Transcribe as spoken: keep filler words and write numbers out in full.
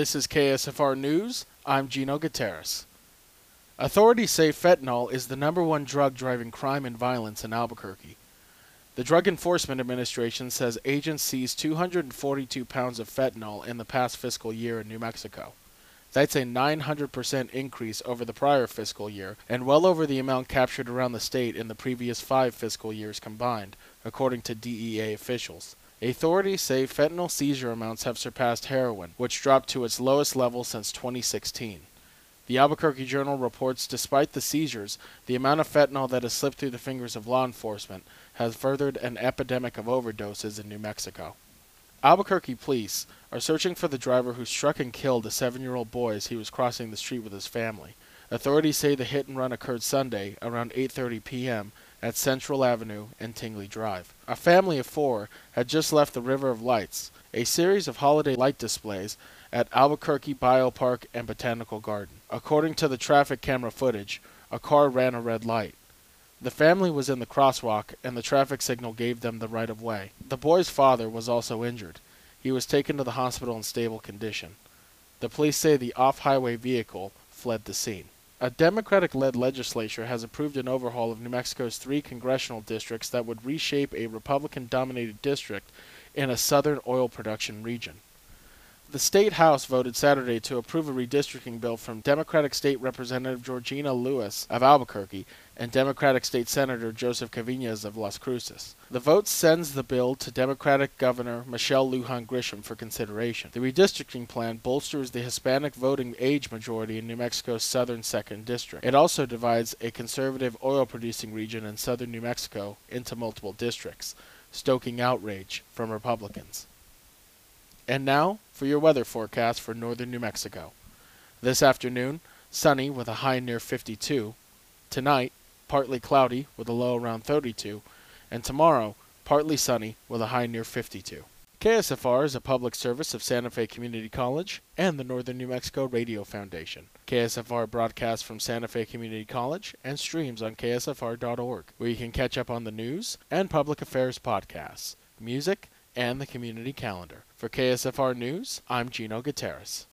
This is K S F R News. I'm Gino Gutierrez. Authorities say fentanyl is the number one drug driving crime and violence in Albuquerque. The Drug Enforcement Administration says agents seized two hundred forty-two pounds of fentanyl in the past fiscal year in New Mexico. That's a nine hundred percent increase over the prior fiscal year and well over the amount captured around the state in the previous five fiscal years combined, according to D E A officials. Authorities say fentanyl seizure amounts have surpassed heroin, which dropped to its lowest level since twenty sixteen. The Albuquerque Journal reports despite the seizures, the amount of fentanyl that has slipped through the fingers of law enforcement has furthered an epidemic of overdoses in New Mexico. Albuquerque police are searching for the driver who struck and killed a seven-year-old boy as he was crossing the street with his family. Authorities say the hit and run occurred Sunday around eight thirty p m at Central Avenue and Tingley Drive. A family of four had just left the River of Lights, a series of holiday light displays at Albuquerque BioPark and Botanical Garden. According to the traffic camera footage, a car ran a red light. The family was in the crosswalk, and the traffic signal gave them the right of way. The boy's father was also injured. He was taken to the hospital in stable condition. The police say the off-highway vehicle fled the scene. A Democratic-led legislature has approved an overhaul of New Mexico's three congressional districts that would reshape a Republican-dominated district in a southern oil production region. The State House voted Saturday to approve a redistricting bill from Democratic State Representative Georgina Lewis of Albuquerque and Democratic State Senator Joseph Cavinez of Las Cruces. The vote sends the bill to Democratic Governor Michelle Lujan Grisham for consideration. The redistricting plan bolsters the Hispanic voting age majority in New Mexico's southern second district. It also divides a conservative oil-producing region in southern New Mexico into multiple districts, stoking outrage from Republicans. And now, for your weather forecast for northern New Mexico. This afternoon, sunny with a high near fifty-two. Tonight, partly cloudy with a low around thirty-two. And tomorrow, partly sunny with a high near fifty-two. K S F R is a public service of Santa Fe Community College and the Northern New Mexico Radio Foundation. K S F R broadcasts from Santa Fe Community College and streams on k s f r dot org, where you can catch up on the news and public affairs podcasts, music, and the community calendar. For K S F R News, I'm Gino Gutierrez.